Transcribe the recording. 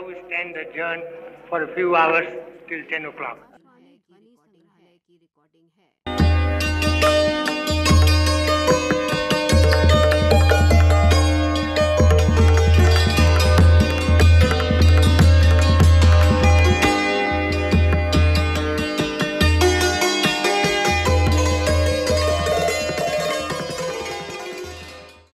now we stand adjourned for a few hours till 10 o'clock.